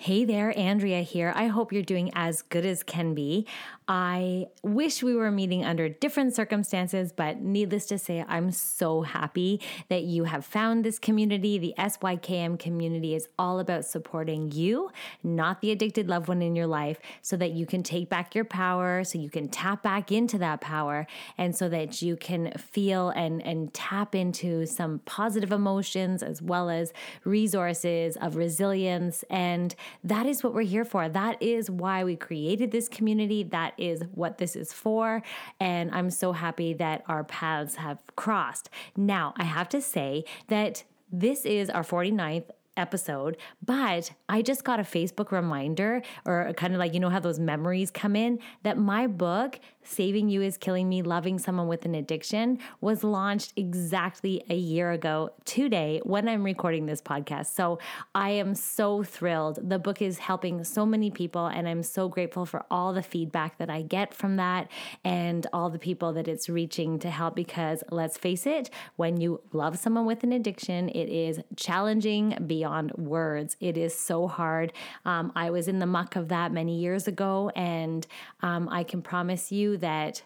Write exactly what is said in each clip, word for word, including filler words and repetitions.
Hey there, Andrea here. I hope you're doing as good as can be. I wish we were meeting under different circumstances, but needless to say, I'm so happy that you have found this community. The S Y K M community is all about supporting you, not the addicted loved one in your life, so that you can take back your power, so you can tap back into that power, and so that you can feel and, and tap into some positive emotions as well as resources of resilience. And that is what we're here for. That is why we created this community. That is what this is for. And I'm so happy that our paths have crossed. Now, I have to say that this is our forty-ninth episode, but I just got a Facebook reminder, or kind of like, you know how those memories come in, that my book, Saving You Is Killing Me, Loving Someone With an Addiction, was launched exactly a year ago today when I'm recording this podcast. So I am so thrilled. The book is helping so many people, and I'm so grateful for all the feedback that I get from that and all the people that it's reaching to help, because let's face it, when you love someone with an addiction, it is challenging beyond words. It is so hard. Um, I was in the muck of that many years ago, and um, I can promise you that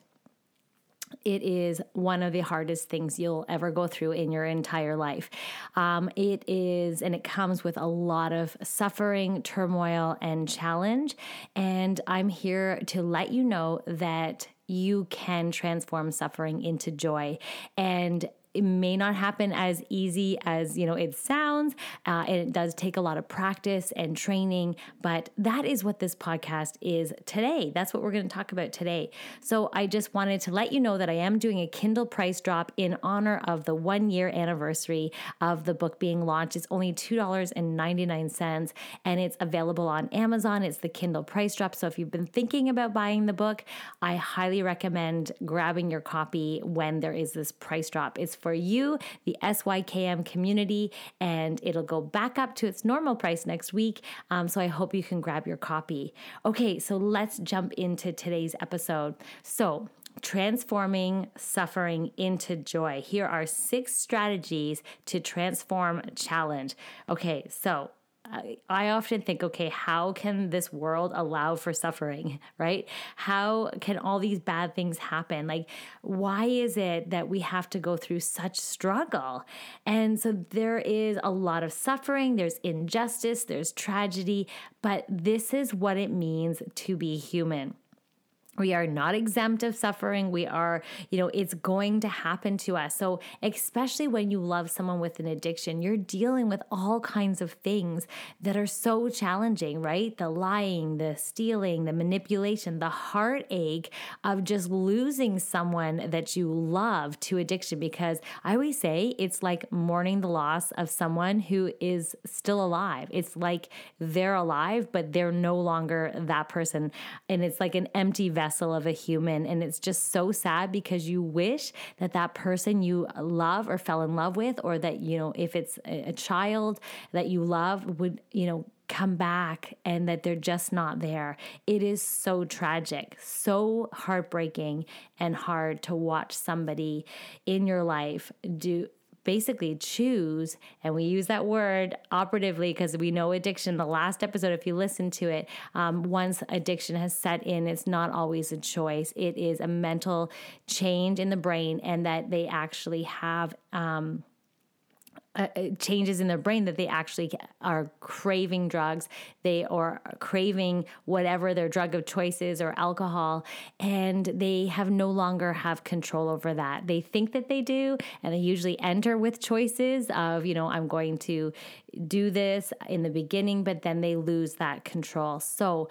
it is one of the hardest things you'll ever go through in your entire life. Um, it is, and it comes with a lot of suffering, turmoil, and challenge. And I'm here to let you know that you can transform suffering into joy. And it may not happen as easy as, you know, it sounds, uh, and it does take a lot of practice and training, but that is what this podcast is today. That's what we're going to talk about today. So I just wanted to let you know that I am doing a Kindle price drop in honor of the one year anniversary of the book being launched. It's only two dollars and ninety-nine cents, and it's available on Amazon. It's the Kindle price drop. So if you've been thinking about buying the book, I highly recommend grabbing your copy when there is this price drop. It's for you, the S Y K M community, and it'll go back up to its normal price next week. Um, so I hope you can grab your copy. Okay, so let's jump into today's episode. So, transforming suffering into joy. Here are six strategies to transform challenge. Okay, so I often think, okay, how can this world allow for suffering, right? How can all these bad things happen? Like, why is it that we have to go through such struggle? And so there is a lot of suffering, there's injustice, there's tragedy, but this is what it means to be human. We are not exempt of suffering. We are, you know, it's going to happen to us. So especially when you love someone with an addiction, you're dealing with all kinds of things that are so challenging, right? The lying, the stealing, the manipulation, the heartache of just losing someone that you love to addiction. Because I always say it's like mourning the loss of someone who is still alive. It's like they're alive, but they're no longer that person. And it's like an empty vessel. vessel of a human. And it's just so sad, because you wish that that person you love or fell in love with, or that, you know, if it's a child that you love, would, you know, come back, and that they're just not there. It is so tragic, so heartbreaking, and hard to watch somebody in your life do basically choose, and we use that word operatively because we know addiction, the last episode, if you listen to it, um, once addiction has set in, it's not always a choice. It is a mental change in the brain, and that they actually have um, Uh, changes in their brain that they actually are craving drugs. They are craving whatever their drug of choice is or alcohol, and they have no longer have control over that. They think that they do, and they usually enter with choices of, you know, I'm going to do this in the beginning, but then they lose that control. So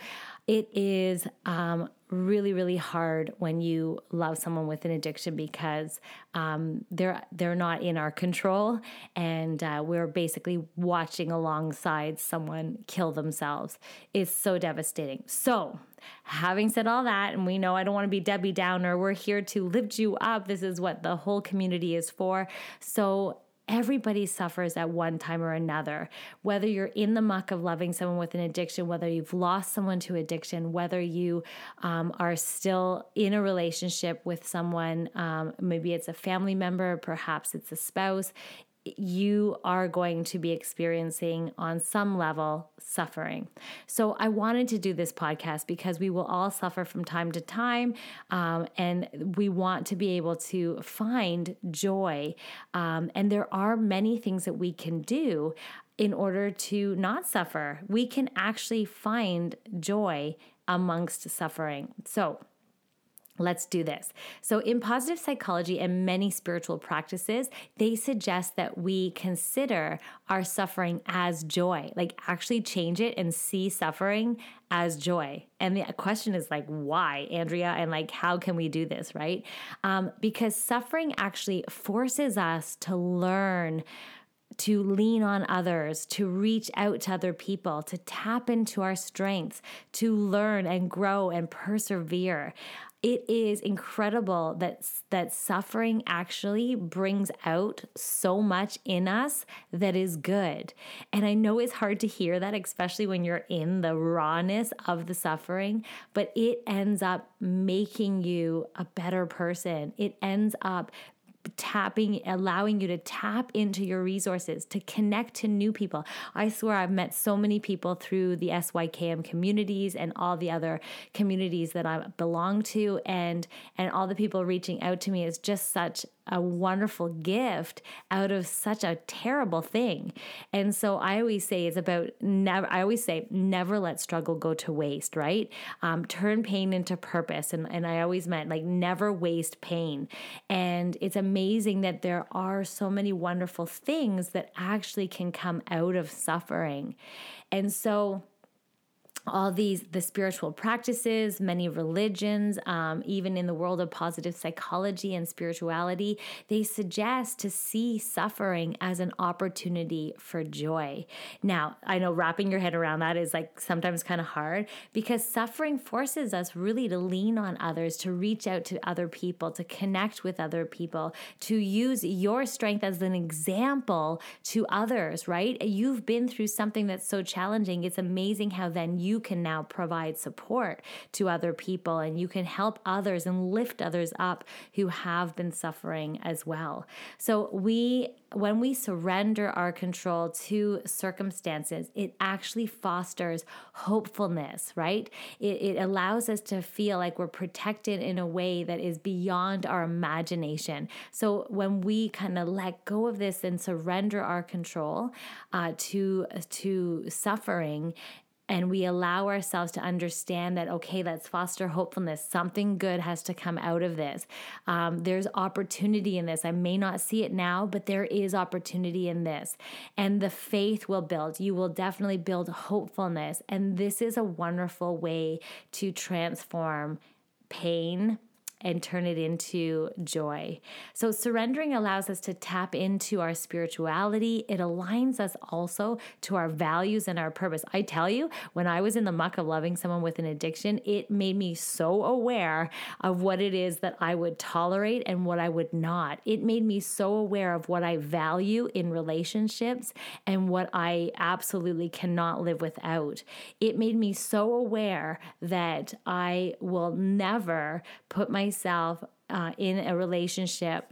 it is um, really, really hard when you love someone with an addiction, because um, they're they're not in our control, and uh, we're basically watching alongside someone kill themselves. It's so devastating. So, having said all that, and we know I don't want to be Debbie Downer, we're here to lift you up. This is what the whole community is for. So, everybody suffers at one time or another, whether you're in the muck of loving someone with an addiction, whether you've lost someone to addiction, whether you um, are still in a relationship with someone, um, maybe it's a family member, perhaps it's a spouse, you are going to be experiencing on some level suffering. So I wanted to do this podcast because we will all suffer from time to time, um, and we want to be able to find joy. Um, and there are many things that we can do in order to not suffer. We can actually find joy amongst suffering. So let's do this. So in positive psychology and many spiritual practices, they suggest that we consider our suffering as joy, like actually change it and see suffering as joy. And the question is like, why, Andrea? And like, how can we do this, right? Um, because suffering actually forces us to learn to lean on others, to reach out to other people, to tap into our strengths, to learn and grow and persevere. It is incredible that, that suffering actually brings out so much in us that is good. And I know it's hard to hear that, especially when you're in the rawness of the suffering, but it ends up making you a better person. It ends up tapping, allowing you to tap into your resources, to connect to new people. I swear I've met so many people through the S Y K M communities and all the other communities that I belong to, and and all the people reaching out to me is just such a wonderful gift out of such a terrible thing. And so I always say it's about never, I always say never let struggle go to waste, right? Um, turn pain into purpose. And, and I always meant like never waste pain. And it's amazing that there are so many wonderful things that actually can come out of suffering. And so all these, the spiritual practices, many religions, um, even in the world of positive psychology and spirituality, they suggest to see suffering as an opportunity for joy. Now, I know wrapping your head around that is like sometimes kind of hard, because suffering forces us really to lean on others, to reach out to other people, to connect with other people, to use your strength as an example to others, right? You've been through something that's so challenging. It's amazing how then you You can now provide support to other people, and you can help others and lift others up who have been suffering as well. So we, when we surrender our control to circumstances, it actually fosters hopefulness, right? It, it allows us to feel like we're protected in a way that is beyond our imagination. So when we kind of let go of this and surrender our control uh, to, to suffering, and we allow ourselves to understand that, okay, let's foster hopefulness. Something good has to come out of this. Um, there's opportunity in this. I may not see it now, but there is opportunity in this. And the faith will build. You will definitely build hopefulness. And this is a wonderful way to transform pain and turn it into joy. So surrendering allows us to tap into our spirituality. It aligns us also to our values and our purpose. I tell you, when I was in the muck of loving someone with an addiction, it made me so aware of what it is that I would tolerate and what I would not. It made me so aware of what I value in relationships and what I absolutely cannot live without. It made me so aware that I will never put myself myself uh, in a relationship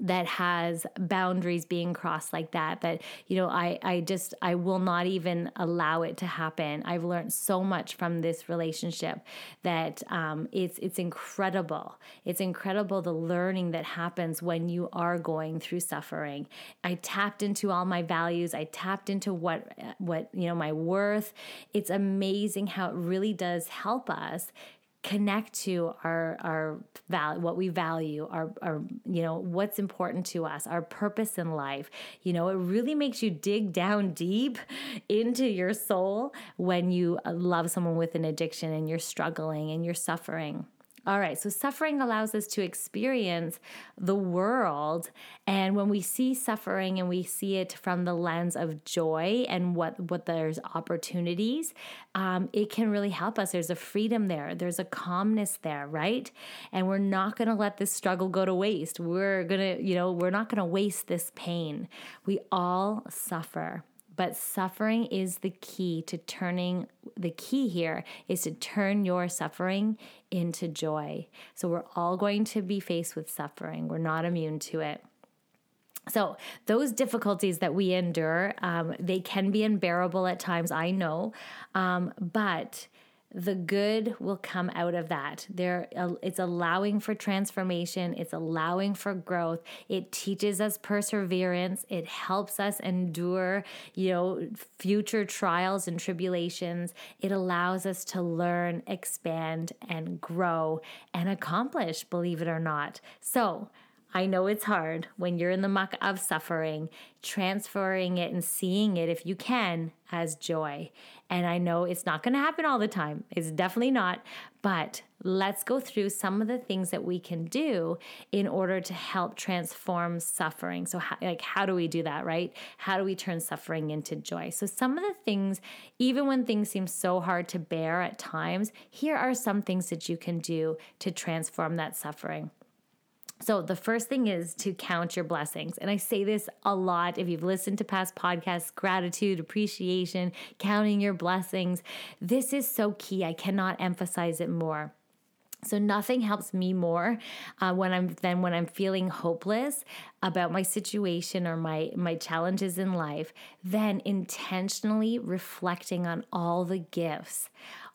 that has boundaries being crossed like that, that, you know, I, I just, I will not even allow it to happen. I've learned so much from this relationship that um, it's, it's incredible. It's incredible the learning that happens when you are going through suffering. I tapped into all my values. I tapped into what, what, you know, my worth. It's amazing how it really does help us connect to our, our value, what we value, our, our, you know, what's important to us, our purpose in life. You know, it really makes you dig down deep into your soul when you love someone with an addiction and you're struggling and you're suffering. All right, so suffering allows us to experience the world, and when we see suffering and we see it from the lens of joy and what, what there's opportunities, um, it can really help us. There's a freedom there. There's a calmness there, right? And we're not going to let this struggle go to waste. We're going to, you know, we're not going to waste this pain. We all suffer. But suffering is the key to turning, the key here is to turn your suffering into joy. So we're all going to be faced with suffering. We're not immune to it. So those difficulties that we endure, um, they can be unbearable at times, I know, um, but the good will come out of that. There, it's allowing for transformation. It's allowing for growth. It teaches us perseverance. It helps us endure, you know, future trials and tribulations. It allows us to learn, expand, and grow and accomplish, believe it or not. So I know it's hard when you're in the muck of suffering, transferring it and seeing it, if you can, as joy. And I know it's not going to happen all the time. It's definitely not. But let's go through some of the things that we can do in order to help transform suffering. So how, like, how do we do that, right? How do we turn suffering into joy? So some of the things, even when things seem so hard to bear at times, here are some things that you can do to transform that suffering. So the first thing is to count your blessings. And I say this a lot. If you've listened to past podcasts, gratitude, appreciation, counting your blessings. This is so key. I cannot emphasize it more. So nothing helps me more uh, when I'm than when I'm feeling hopeless about my situation or my, my challenges in life than intentionally reflecting on all the gifts.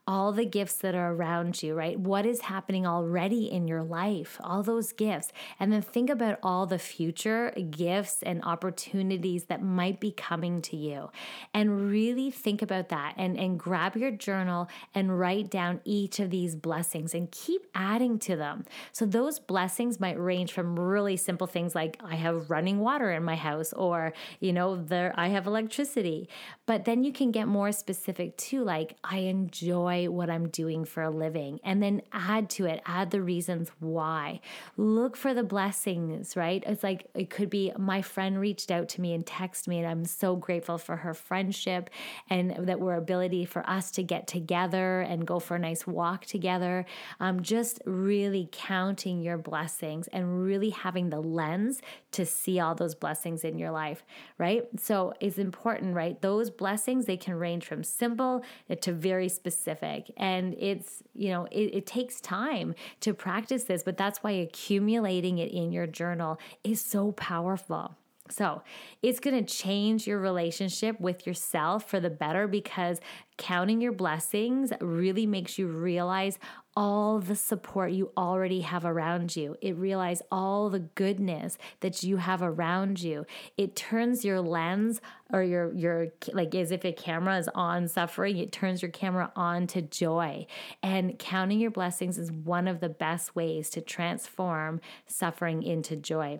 All the gifts that are around you, right? What is happening already in your life, all those gifts. And then think about all the future gifts and opportunities that might be coming to you. And really think about that and, and grab your journal and write down each of these blessings and keep adding to them. So those blessings might range from really simple things like I have running water in my house or, you know, there I have electricity. But then you can get more specific too, like I enjoy what I'm doing for a living, and then add to it, add the reasons why. Look for the blessings, right? It's like, it could be my friend reached out to me and texted me, and I'm so grateful for her friendship and that we're ability for us to get together and go for a nice walk together. Um, just really counting your blessings and really having the lens to see all those blessings in your life, right? So it's important, right? Those blessings, they can range from simple to very specific. And it's, you know, it, it takes time to practice this, but that's why accumulating it in your journal is so powerful. So it's going to change your relationship with yourself for the better, because counting your blessings really makes you realize all the support you already have around you. It realize all the goodness that you have around you. It turns your lens or your, your like as if a camera is on suffering, it turns your camera on to joy. And counting your blessings is one of the best ways to transform suffering into joy.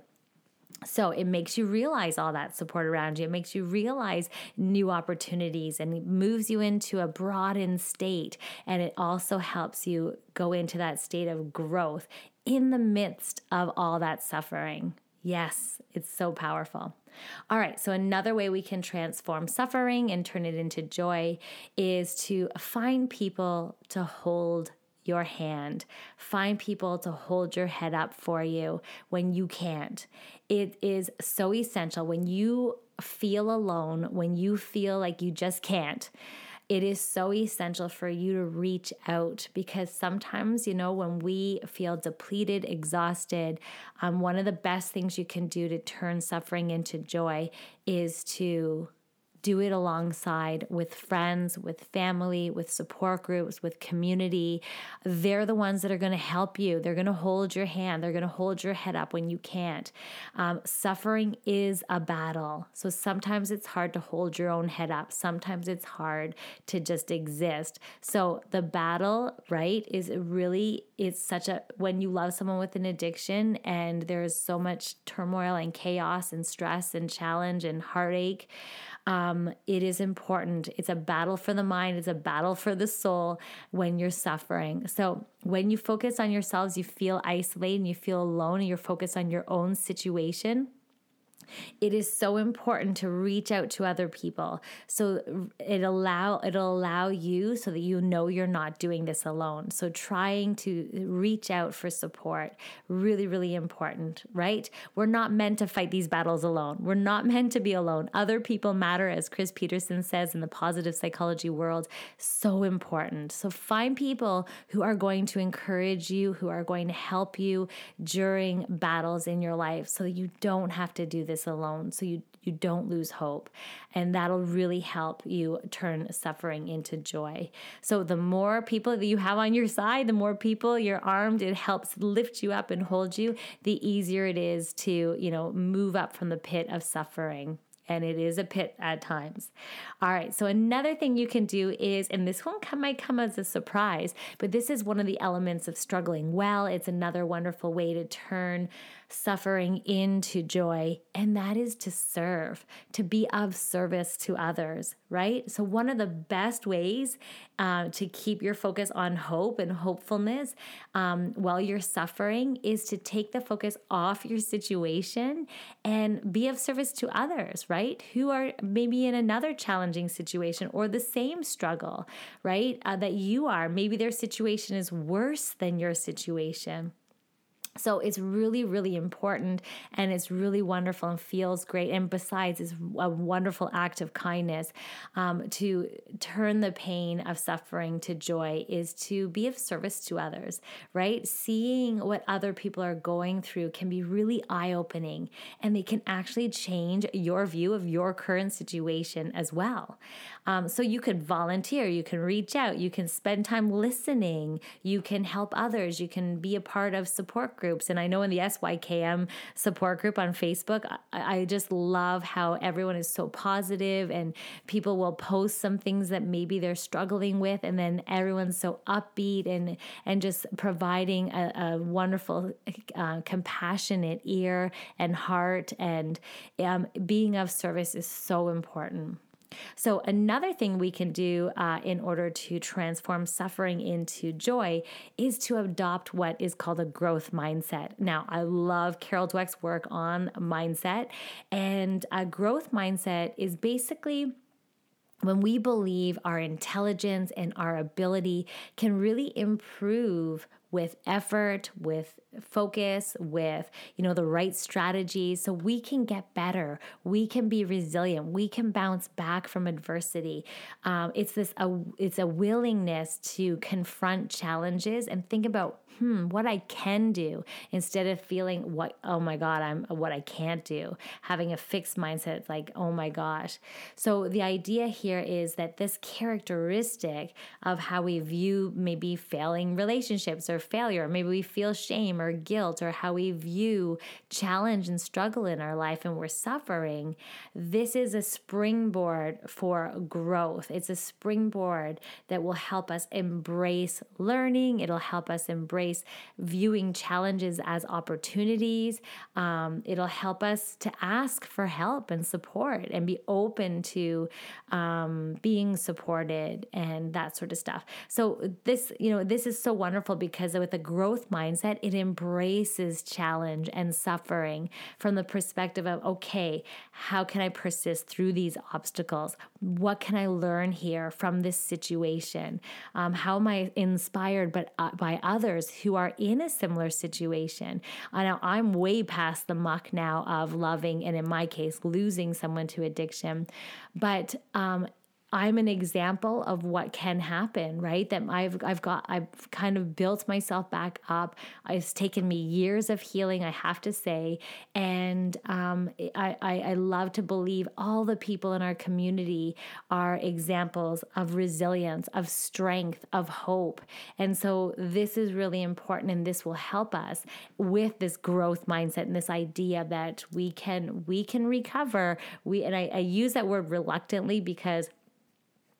So it makes you realize all that support around you. It makes you realize new opportunities and it moves you into a broadened state. And it also helps you go into that state of growth in the midst of all that suffering. Yes, it's so powerful. All right, so another way we can transform suffering and turn it into joy is to find people to hold your hand. Find people to hold your head up for you when you can't. It is so essential when you feel alone, when you feel like you just can't. it is so essential for you to reach out, because sometimes, you know, when we feel depleted, exhausted, um, one of the best things you can do to turn suffering into joy is to do it alongside with friends, with family, with support groups, with community. They're the ones that are going to help you. They're going to hold your hand. They're going to hold your head up when you can't. Um, suffering is a battle. So sometimes it's hard to hold your own head up. Sometimes it's hard to just exist. So the battle, right, is really, it's such a, when you love someone with an addiction and there is so much turmoil and chaos and stress and challenge and heartache, um, Um, it is important. It's a battle for the mind. It's a battle for the soul when you're suffering. So when you focus on yourselves, you feel isolated and you feel alone and you're focused on your own situation. It is so important to reach out to other people. So it allow, it'll allow you so that you know you're not doing this alone. So trying to reach out for support, really, really important, right? We're not meant to fight these battles alone. We're not meant to be alone. Other people matter, as Chris Peterson says in the positive psychology world, so important. So find people who are going to encourage you, who are going to help you during battles in your life so that you don't have to do this alone, so you you don't lose hope, and that'll really help you turn suffering into joy. So the more people that you have on your side, the more people you're armed, it helps lift you up and hold you, the easier it is to, you know, move up from the pit of suffering. And it is a pit at times. All right, so another thing you can do is, and this one might come as a surprise, but this is one of the elements of struggling well. It's another wonderful way to turn suffering into joy, and that is to serve, to be of service to others, right? So one of the best ways uh, to keep your focus on hope and hopefulness um, while you're suffering is to take the focus off your situation and be of service to others, right? Right? Who are maybe in another challenging situation or the same struggle, right? Uh, that you are. Maybe their situation is worse than your situation. So it's really, really important, and it's really wonderful and feels great. And besides, it's a wonderful act of kindness um, to turn the pain of suffering to joy is to be of service to others, right? Seeing what other people are going through can be really eye-opening, and they can actually change your view of your current situation as well. Um, so you can volunteer, you can reach out, you can spend time listening, you can help others, you can be a part of support groups. Groups. And I know in the S Y K M support group on Facebook, I, I just love how everyone is so positive, and people will post some things that maybe they're struggling with, and then everyone's so upbeat and and just providing a, a wonderful, uh, compassionate ear and heart, and um, being of service is so important. So another thing we can do uh, in order to transform suffering into joy is to adopt what is called a growth mindset. Now, I love Carol Dweck's work on mindset, and a growth mindset is basically when we believe our intelligence and our ability can really improve with effort, with focus, with, you know, the right strategy. So we can get better. We can be resilient. We can bounce back from adversity. Um, it's this, a, it's a willingness to confront challenges and think about, hmm, what I can do, instead of feeling what, oh my God, I'm what I can't do, having a fixed mindset like, oh my gosh. So the idea here is that this characteristic of how we view maybe failing relationships or failure, maybe we feel shame or guilt, or how we view challenge and struggle in our life and we're suffering, this is a springboard for growth. It's a springboard that will help us embrace learning. It'll help us embrace viewing challenges as opportunities. Um, it'll help us to ask for help and support and be open to um, being supported and that sort of stuff. So this, you know, this is so wonderful, because with a growth mindset, it embraces challenge and suffering from the perspective of, okay, how can I persist through these obstacles? What can I learn here from this situation? Um, how am I inspired by, uh, by others who are in a similar situation? Uh, now, I'm way past the muck now of loving, and in my case, losing someone to addiction, but um, I'm an example of what can happen, right? That I've I've got I've kind of built myself back up. It's taken me years of healing, I have to say, and um, I, I I love to believe all the people in our community are examples of resilience, of strength, of hope, and so this is really important, and this will help us with this growth mindset and this idea that we can we can recover. We and I, I use that word reluctantly because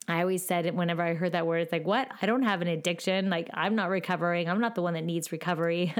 I always said it whenever I heard that word, it's like, what? I don't have an addiction. Like, I'm not recovering. I'm not the one that needs recovery.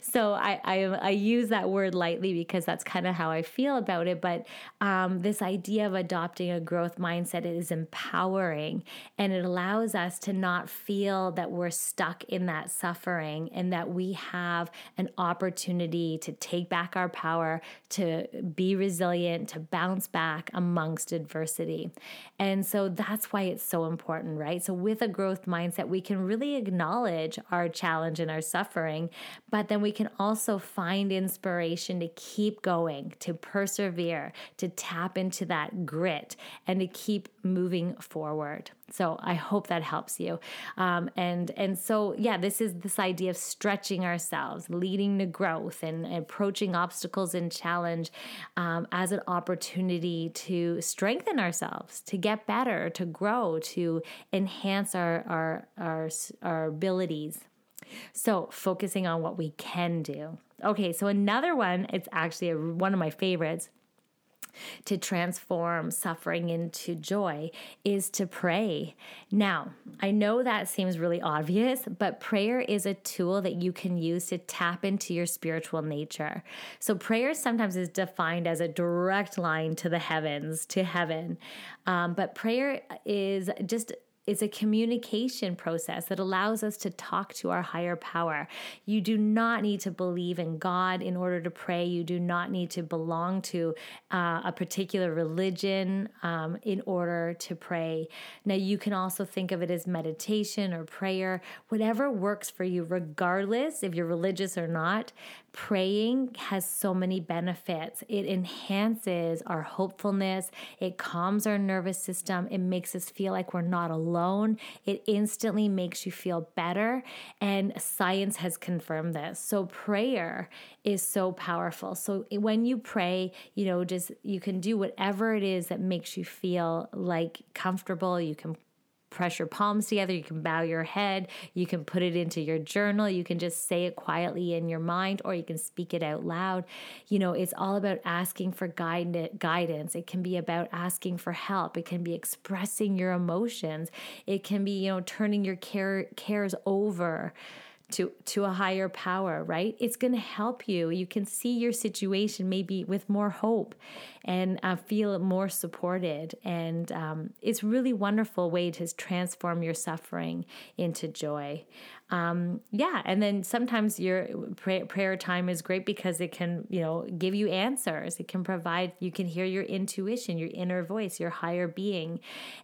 So I, I I use that word lightly because that's kind of how I feel about it. But um, this idea of adopting a growth mindset is empowering, and it allows us to not feel that we're stuck in that suffering, and that we have an opportunity to take back our power, to be resilient, to bounce back amongst adversity. And so that's That's why it's so important, right? So with a growth mindset, we can really acknowledge our challenge and our suffering, but then we can also find inspiration to keep going, to persevere, to tap into that grit, and to keep moving forward. So I hope that helps you. Um, and and so, yeah, this is this idea of stretching ourselves, leading to growth, and, and approaching obstacles and challenge um, as an opportunity to strengthen ourselves, to get better, to grow, to enhance our our our, our abilities. So focusing on what we can do. Okay, so another one, it's actually a, one of my favorites, to transform suffering into joy, is to pray. Now, I know that seems really obvious, but prayer is a tool that you can use to tap into your spiritual nature. So prayer sometimes is defined as a direct line to the heavens, to heaven. Um, but prayer is just... it's a communication process that allows us to talk to our higher power. You do not need to believe in God in order to pray. You do not need to belong to uh, a particular religion um, in order to pray. Now, you can also think of it as meditation or prayer, whatever works for you, regardless if you're religious or not. Praying has so many benefits. It enhances our hopefulness. It calms our nervous system. It makes us feel like we're not alone. It instantly makes you feel better. And science has confirmed this. So prayer is so powerful. So when you pray, you know, just you can do whatever it is that makes you feel like comfortable. You can press your palms together, you can bow your head, you can put it into your journal, you can just say it quietly in your mind, or you can speak it out loud. You know, it's all about asking for guidance. It can be about asking for help. It can be expressing your emotions. It can be, you know, turning your care, cares over to to a higher power, right? It's going to help you. You can see your situation maybe with more hope, and uh, feel more supported. And um, it's really wonderful way to transform your suffering into joy. Um, yeah, and then sometimes your pray, prayer time is great because it can, you know, give you answers. It can provide, you can hear your intuition, your inner voice, your higher being.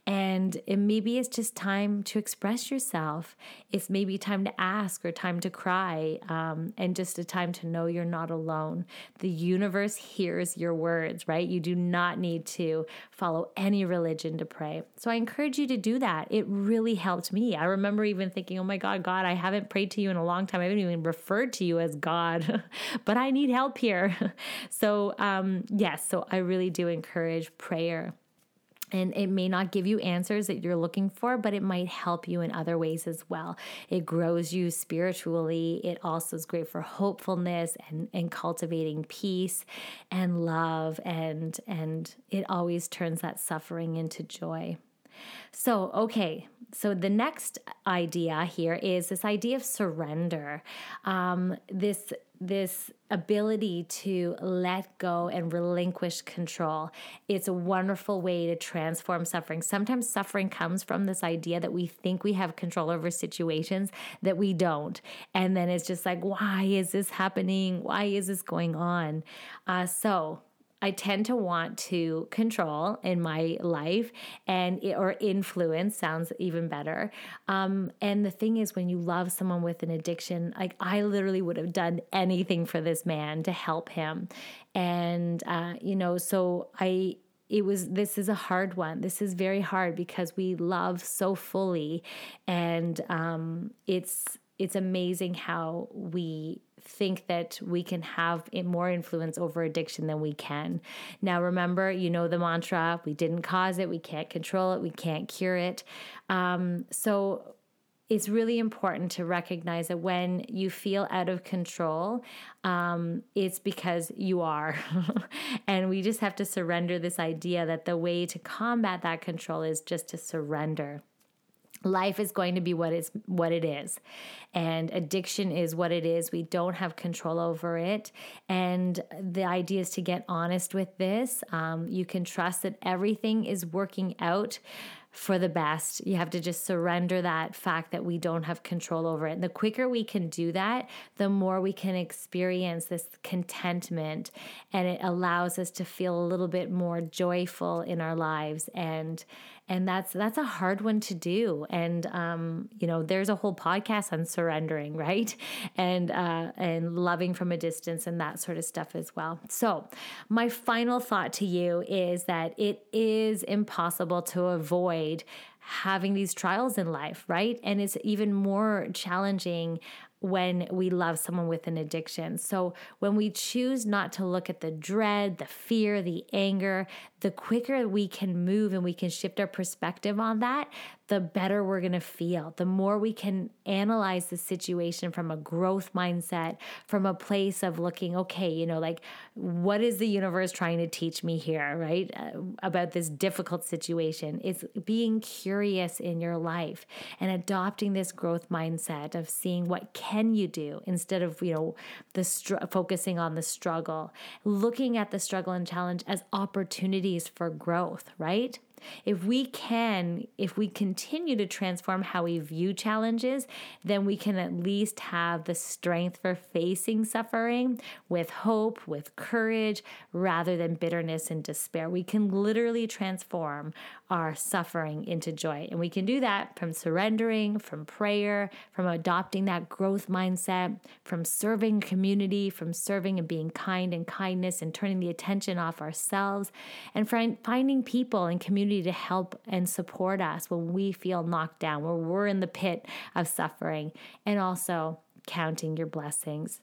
And it, maybe it's just time to express yourself. It's maybe time to ask, or time to cry, um, and just a time to know you're not alone. The universe hears your words, right? You do not need to follow any religion to pray. So I encourage you to do that. It really helped me. I remember even thinking, oh my God, God, I haven't prayed to you in a long time. I haven't even referred to you as God, but I need help here. So um, yes, so I really do encourage prayer. And it may not give you answers that you're looking for, but it might help you in other ways as well. It grows you spiritually. It also is great for hopefulness and, and cultivating peace and love. And, and it always turns that suffering into joy. So, okay, so the next idea here is this idea of surrender. Um, this This ability to let go and relinquish control. It's a wonderful way to transform suffering. Sometimes suffering comes from this idea that we think we have control over situations that we don't. And then it's just like, why is this happening? Why is this going on? Uh, so I tend to want to control in my life, and or influence sounds even better. Um, and the thing is, when you love someone with an addiction, like I literally would have done anything for this man to help him. And, uh, you know, so I... it was, this is a hard one. This is very hard because we love so fully, and um, it's, it's amazing how we think that we can have more influence over addiction than we can. Now, remember, you know, the mantra, we didn't cause it, we can't control it, we can't cure it. Um, so it's really important to recognize that when you feel out of control, um, it's because you are. And we just have to surrender this idea that the way to combat that control is just to surrender. Life is going to be what it's what it is, and addiction is what it is. We don't have control over it, and the idea is to get honest with this. Um, you can trust that everything is working out for the best. You have to just surrender that fact that we don't have control over it. And the quicker we can do that, the more we can experience this contentment, and it allows us to feel a little bit more joyful in our lives. And and that's that's a hard one to do. And um, you know, there's a whole podcast on surrendering, right? And uh, and loving from a distance and that sort of stuff as well. So my final thought to you is that it is impossible to avoid having these trials in life, right? And it's even more challenging when we love someone with an addiction. So when we choose not to look at the dread, the fear, the anger, the quicker we can move and we can shift our perspective on that, the better we're going to feel. The more we can analyze the situation from a growth mindset, from a place of looking, okay, you know, like, what is the universe trying to teach me here, right? Uh, about this difficult situation. It's being curious in your life and adopting this growth mindset of seeing what can can you do instead of, you know, the str- focusing on the struggle, looking at the struggle and challenge as opportunities for growth, right? If we can, if we continue to transform how we view challenges, then we can at least have the strength for facing suffering with hope, with courage, rather than bitterness and despair. We can literally transform our suffering into joy. And we can do that from surrendering, from prayer, from adopting that growth mindset, from serving community, from serving and being kind and kindness and turning the attention off ourselves and find, finding people and community to help and support us when we feel knocked down, where we're in the pit of suffering, and also counting your blessings.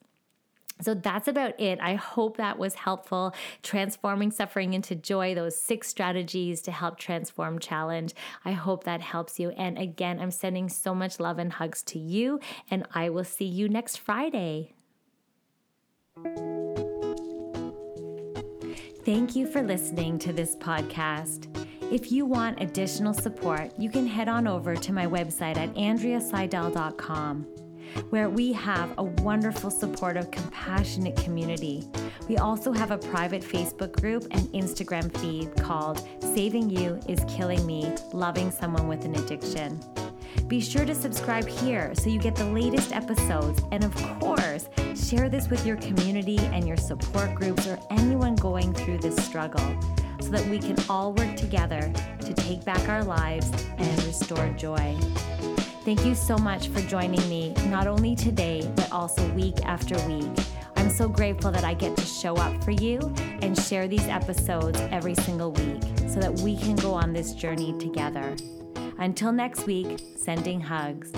So that's about it. I hope that was helpful. Transforming suffering into joy, those six strategies to help transform challenge. I hope that helps you. And again, I'm sending so much love and hugs to you, and I will see you next Friday. Thank you for listening to this podcast. If you want additional support, you can head on over to my website at andrea seidel dot com, where we have a wonderful, supportive, compassionate community. We also have a private Facebook group and Instagram feed called Saving You Is Killing Me, Loving Someone With An Addiction. Be sure to subscribe here so you get the latest episodes, and of course, share this with your community and your support groups or anyone going through this struggle, so that we can all work together to take back our lives and restore joy. Thank you so much for joining me, not only today, but also week after week. I'm so grateful that I get to show up for you and share these episodes every single week so that we can go on this journey together. Until next week, sending hugs.